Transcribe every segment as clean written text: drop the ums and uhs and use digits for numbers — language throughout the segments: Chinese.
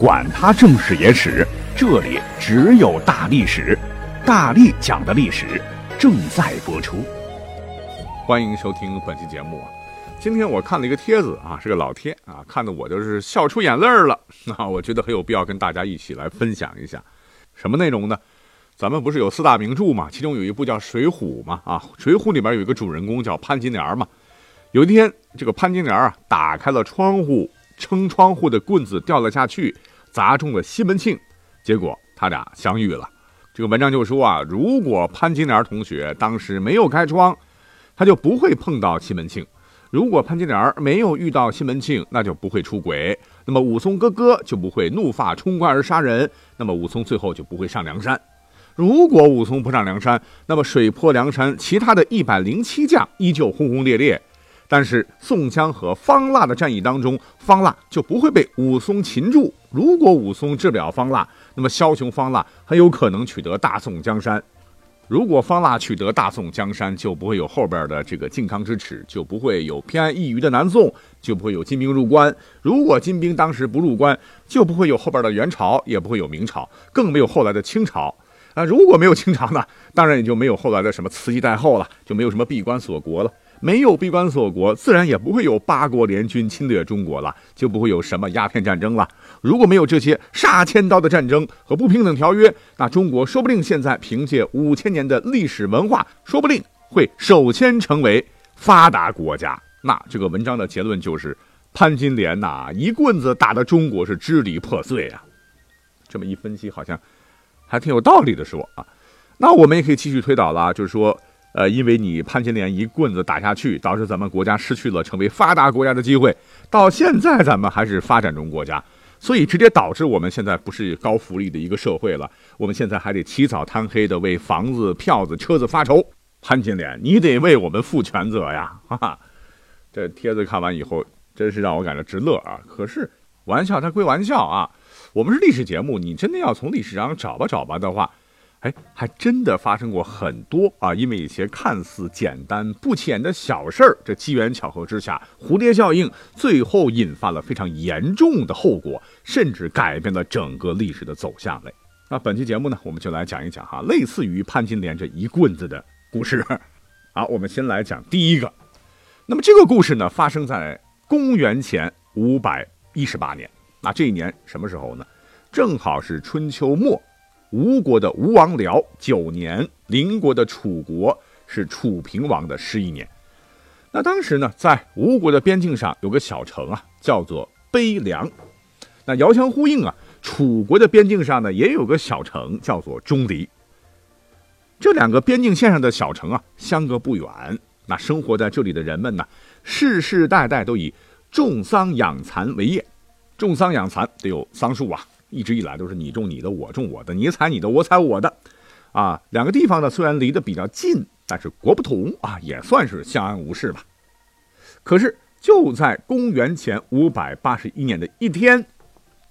管他正史野史，这里只有大历史，大力讲的历史正在播出。欢迎收听本期节目。今天我看了一个帖子啊，是个老帖啊，看得我就是笑出眼泪了。那我觉得很有必要跟大家一起来分享一下。什么内容呢？咱们不是有四大名著嘛，其中有一部叫《水浒》嘛，啊，《水浒》里面有一个主人公叫潘金莲嘛。有一天，这个潘金莲啊，打开了窗户，撑窗户的棍子掉了下去，砸中了西门庆，结果他俩相遇了。这个文章就说啊，如果潘金莲同学当时没有开窗，他就不会碰到西门庆；如果潘金莲没有遇到西门庆，那就不会出轨；那么武松哥哥就不会怒发冲冠而杀人；那么武松最后就不会上梁山。如果武松不上梁山，那么水泊梁山其他的107将依旧轰轰烈烈，但是宋江和方腊的战役当中，方腊就不会被武松擒住。如果武松治不了方腊，那么枭雄方腊很有可能取得大宋江山。如果方腊取得大宋江山，就不会有后边的这个靖康之耻，就不会有偏安一隅的南宋，就不会有金兵入关。如果金兵当时不入关，就不会有后边的元朝，也不会有明朝，更没有后来的清朝。如果没有清朝呢，当然也就没有后来的什么慈禧太后了，就没有什么闭关锁国了。没有闭关锁国，自然也不会有八国联军侵略中国了，就不会有什么鸦片战争了。如果没有这些杀千刀的战争和不平等条约，那中国说不定现在凭借5000年的历史文化，说不定会首先成为发达国家。那这个文章的结论就是，潘金莲呐，一棍子打得中国是支离破碎啊。这么一分析，好像还挺有道理的说啊。那我们也可以继续推导了，就是说。因为你潘金莲一棍子打下去，导致咱们国家失去了成为发达国家的机会，到现在咱们还是发展中国家，所以直接导致我们现在不是高福利的一个社会了，我们现在还得起早贪黑的为房子、票子、车子发愁。潘金莲，你得为我们负全责呀！哈哈，这帖子看完以后，真是让我感觉直乐啊。可是玩笑它归玩笑啊，我们是历史节目，你真的要从历史上找吧的话。哎，还真的发生过很多啊！因为一些看似简单不起眼的小事儿，这机缘巧合之下，蝴蝶效应最后引发了非常严重的后果，甚至改变了整个历史的走向嘞。那本期节目呢，我们就来讲一讲哈，类似于潘金莲这一棍子的故事。好，我们先来讲第一个。那么这个故事呢，发生在公元前518年。那这一年什么时候呢？正好是春秋末。吴国的吴王僚9年，邻国的楚国是楚平王的11年。那当时呢，在吴国的边境上有个小城啊，叫做悲梁。那遥相呼应啊，楚国的边境上呢也有个小城叫做钟离。这两个边境线上的小城啊，相隔不远。那生活在这里的人们呢，世代代都以种桑养蚕为业。种桑养蚕得有桑树啊。一直以来都是你种你的，我种我的，你采你的，我采我的，啊，两个地方呢虽然离得比较近，但是国不同啊，也算是相安无事吧。可是就在公元前581年的一天，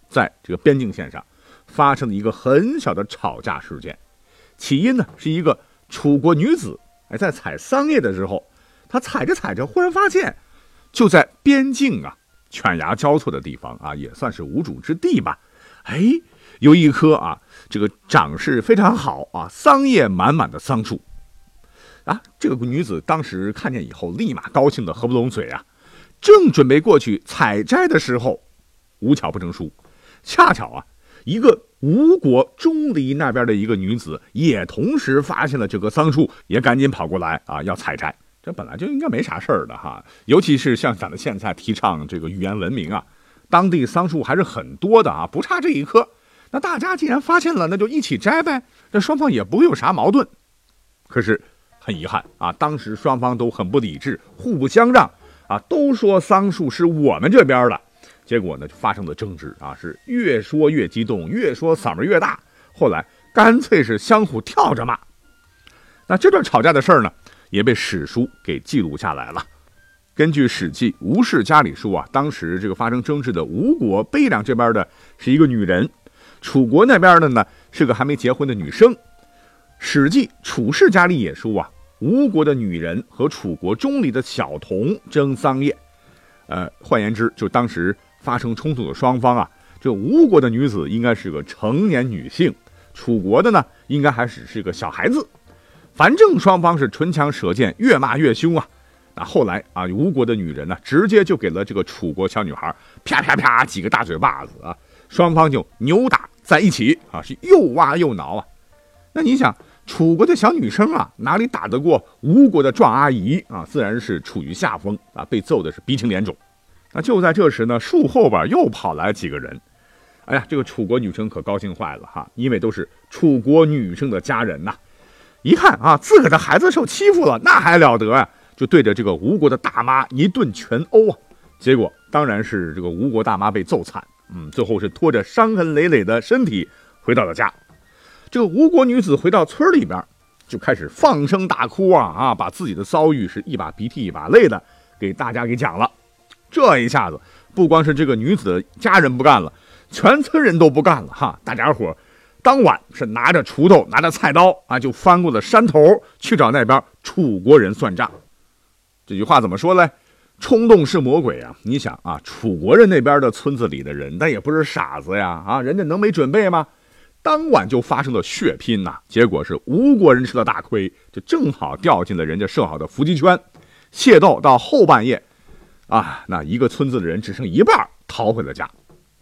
在这个边境线上发生了一个很小的吵架事件，起因呢是一个楚国女子在采桑叶的时候，她采着忽然发现，就在边境啊犬牙交错的地方啊，也算是无主之地吧。哎，有一棵啊，这个长势非常好啊，桑叶满满的桑树啊。这个女子当时看见以后，立马高兴的合不拢嘴啊，正准备过去采摘的时候，无巧不成书，恰巧啊，一个吴国钟离那边的一个女子也同时发现了这棵桑树，也赶紧跑过来啊，要采摘。这本来就应该没啥事儿的哈，尤其是像咱们现在提倡这个语言文明啊。当地桑树还是很多的啊，不差这一棵。那大家既然发现了，那就一起摘呗，这双方也不会有啥矛盾。可是很遗憾啊，当时双方都很不理智，互不相让啊，都说桑树是我们这边的。结果呢，就发生了争执啊，是越说越激动，越说嗓门越大。后来干脆是相互跳着骂。那这段吵架的事儿呢，也被史书给记录下来了。根据《史记·吴氏家里书》啊，当时这个发生争执的吴国悲梁这边的是一个女人，楚国那边的呢是个还没结婚的女生。《史记·楚氏家里也书》啊，吴国的女人和楚国钟离的小童争桑叶。换言之，就当时发生冲突的双方啊，这吴国的女子应该是个成年女性，楚国的呢应该还只是个小孩子。反正双方是唇枪舌剑，越骂越凶啊。那后来啊，吴国的女人呢直接就给了这个楚国小女孩啪啪啪几个大嘴巴子啊，双方就扭打在一起啊，是又挖又挠啊。那你想，楚国的小女生啊，哪里打得过吴国的壮阿姨啊？自然是处于下风啊，被揍的是鼻青脸肿。那就在这时呢，树后边又跑来几个人。哎呀，这个楚国女生可高兴坏了哈，因为都是楚国女生的家人呐。一看啊，自个的孩子受欺负了，那还了得啊，就对着这个吴国的大妈一顿拳殴啊。结果当然是这个吴国大妈被揍惨，最后是拖着伤痕累累的身体回到了家。这个吴国女子回到村里边，就开始放声大哭啊，把自己的遭遇是一把鼻涕一把泪的给大家给讲了。这一下子，不光是这个女子的家人不干了，全村人都不干了哈！大家伙当晚是拿着锄头，拿着菜刀啊，就翻过了山头去找那边楚国人算账。这句话怎么说嘞？冲动是魔鬼啊！你想啊，楚国人那边的村子里的人，那也不是傻子呀啊，人家能没准备吗？当晚就发生了血拼呐，结果是吴国人吃了大亏，就正好掉进了人家设好的伏击圈。械斗到后半夜，啊，那一个村子的人只剩一半逃回了家。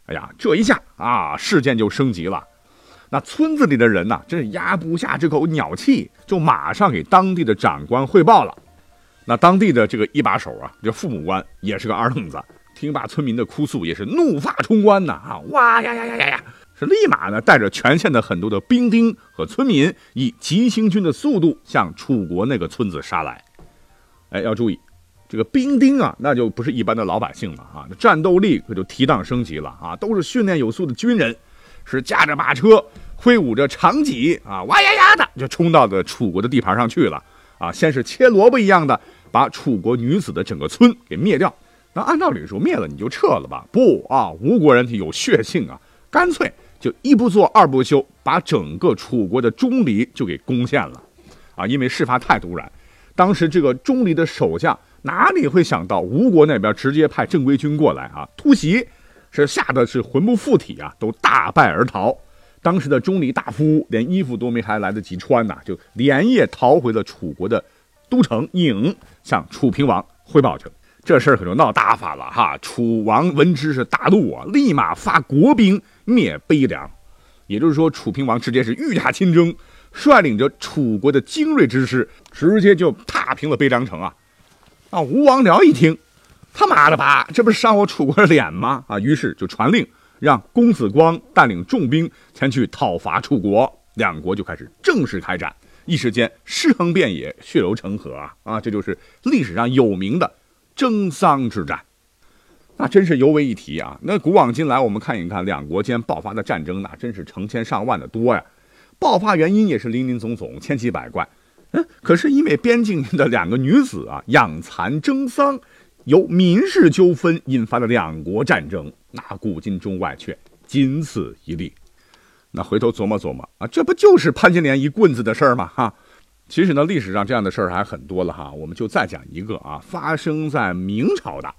哎呀，这一下啊，事件就升级了。那村子里的人呢，真是压不下这口鸟气，就马上给当地的长官汇报了。那当地的这个一把手啊，这父母官也是个二愣子，听罢村民的哭诉，也是怒发冲冠呐啊！哇呀呀呀呀呀！是立马呢带着全县的很多的兵丁和村民，以急行军的速度向楚国那个村子杀来。哎，要注意，这个兵丁啊，那就不是一般的老百姓了啊，战斗力可就提档升级了啊，都是训练有素的军人，是驾着马车，挥舞着长戟啊，哇呀呀的就冲到了楚国的地盘上去了啊。先是切萝卜一样的把楚国女子的整个村给灭掉。那按道理说灭了你就撤了吧，不啊，吴国人有血性啊，干脆就一不做二不休，把整个楚国的钟离就给攻陷了啊！因为事发太突然，当时这个钟离的手下哪里会想到吴国那边直接派正规军过来啊突袭，是吓得是魂不附体啊，都大败而逃。当时的钟离大夫连衣服都没还来得及穿呢，就连夜逃回了楚国的都城郢，向楚平王汇报去了。这事儿可就闹大发了哈！楚王闻之是大怒啊，立马发国兵灭悲凉。也就是说，楚平王直接是御驾亲征，率领着楚国的精锐之师，直接就踏平了悲凉城啊！啊，吴王僚一听，他妈的吧，这不是伤我楚国的脸吗？啊，于是就传令让公子光带领重兵前去讨伐楚国，两国就开始正式开战。一时间尸横遍野，血流成河啊！啊，这就是历史上有名的征桑之战，那真是尤为一提啊。那古往今来我们看一看，两国间爆发的战争那真是成千上万的多呀，爆发原因也是林林总总，千奇百怪。可是因为边境的两个女子啊养蚕征桑，由民事纠纷引发的两国战争，那古今中外却仅此一例。那回头琢磨琢磨啊，这不就是潘金莲一棍子的事儿吗？哈，其实呢，历史上这样的事儿还很多了哈，我们就再讲一个啊，发生在明朝的。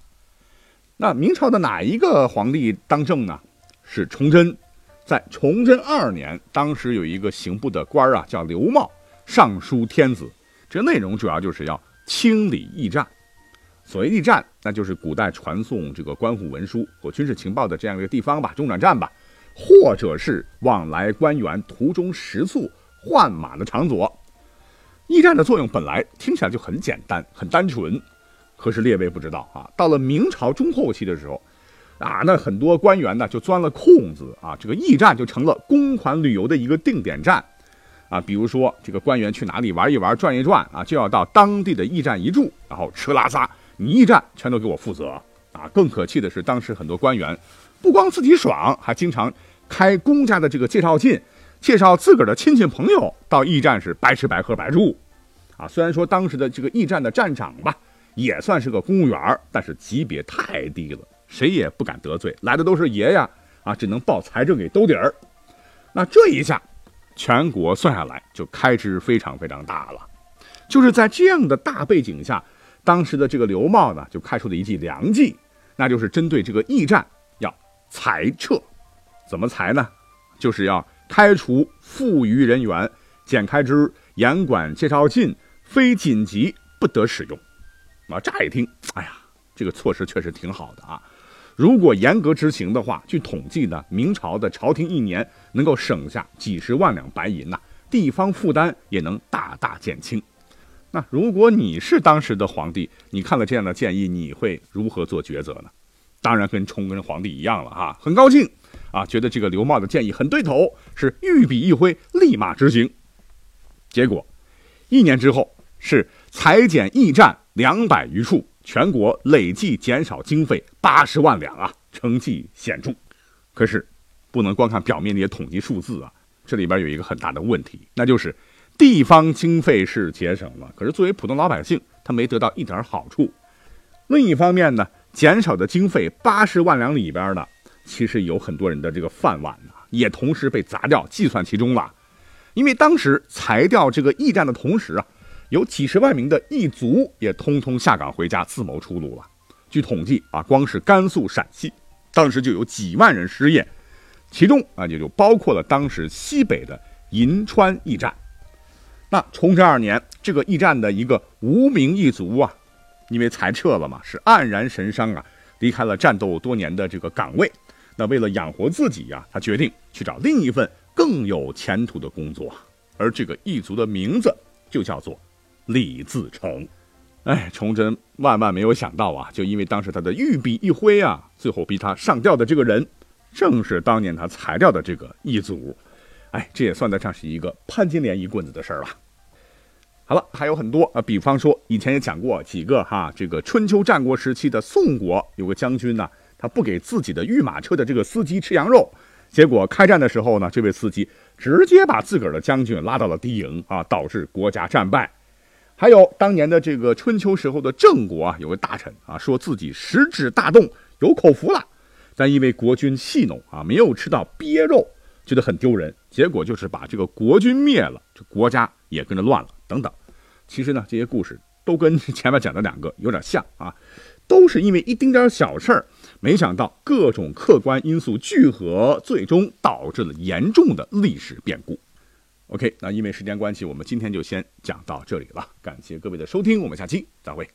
那明朝的哪一个皇帝当政呢？是崇祯。在崇祯2年，当时有一个刑部的官啊，叫刘茂，上书天子，这内容主要就是要清理驿站。所谓驿站，那就是古代传送这个官府文书和军事情报的这样一个地方吧，中转站吧，或者是往来官员途中食宿换马的场所。驿站的作用本来听起来就很简单很单纯，可是列位不知道啊，到了明朝中后期的时候啊，那很多官员呢就钻了空子啊，这个驿站就成了公款旅游的一个定点站啊。比如说这个官员去哪里玩一玩转一转啊，就要到当地的驿站一住，然后吃拉撒你驿站全都给我负责啊。更可气的是，当时很多官员不光自己爽，还经常开公家的这个介绍信，介绍自个儿的亲戚朋友到驿站是白吃白喝白住啊。虽然说当时的这个驿站的站长吧也算是个公务员，但是级别太低了，谁也不敢得罪，来的都是爷呀啊，只能报财政给兜底儿。那这一下全国算下来就开支非常非常大了。就是在这样的大背景下，当时的这个刘茂呢就开出了一记良计，那就是针对这个驿站要裁撤怎么裁呢？就是要开除富余人员，减开支，严管介绍信，非紧急不得使用。啊，乍一听，哎呀，这个措施确实挺好的啊。如果严格执行的话，据统计呢，明朝的朝廷一年能够省下几十万两白银呐，地方负担也能大大减轻。那如果你是当时的皇帝，你看了这样的建议，你会如何做抉择呢？当然跟皇帝一样了啊，很高兴啊，觉得这个刘茂的建议很对头，是御笔一挥，立马执行。结果一年之后是裁减驿站200余处，全国累计减少经费80万两啊，成绩显著。可是不能光看表面的统计数字啊，这里边有一个很大的问题，那就是地方经费是节省了，可是作为普通老百姓，他没得到一点好处。另一方面呢，减少的经费80万两里边呢，其实有很多人的这个饭碗呢，也同时被砸掉计算其中了。因为当时裁掉这个驿站的同时啊，有几十万名的异族也通通下岗回家自谋出路了。据统计啊，光是甘肃、陕西，当时就有几万人失业，其中啊也就包括了当时西北的银川驿站。那崇祯2年，这个驿站的一个无名异族啊，因为裁撤了嘛，是黯然神伤啊，离开了战斗多年的这个岗位。那为了养活自己啊，他决定去找另一份更有前途的工作，而这个异族的名字就叫做李自成。哎，崇祯万万没有想到啊，就因为当时他的御笔一挥啊，最后逼他上吊的这个人，正是当年他裁掉的这个异族。哎，这也算得上是一个潘金莲一棍子的事儿了。好了，还有很多啊，比方说以前也讲过几个哈，这个春秋战国时期的宋国有个将军呢，他不给自己的御马车的这个司机吃羊肉，结果开战的时候呢，这位司机直接把自个儿的将军拉到了敌营啊，导致国家战败。还有当年的这个春秋时候的郑国啊，有个大臣啊，说自己食指大动，有口福了，但因为国君戏弄啊，没有吃到鳖肉，觉得很丢人，结果就是把这个国君灭了，这国家也跟着乱了等等。其实呢，这些故事都跟前面讲的两个有点像啊，都是因为一丁点小事儿，没想到各种客观因素聚合，最终导致了严重的历史变故。OK， 那因为时间关系，我们今天就先讲到这里了。感谢各位的收听，我们下期再会。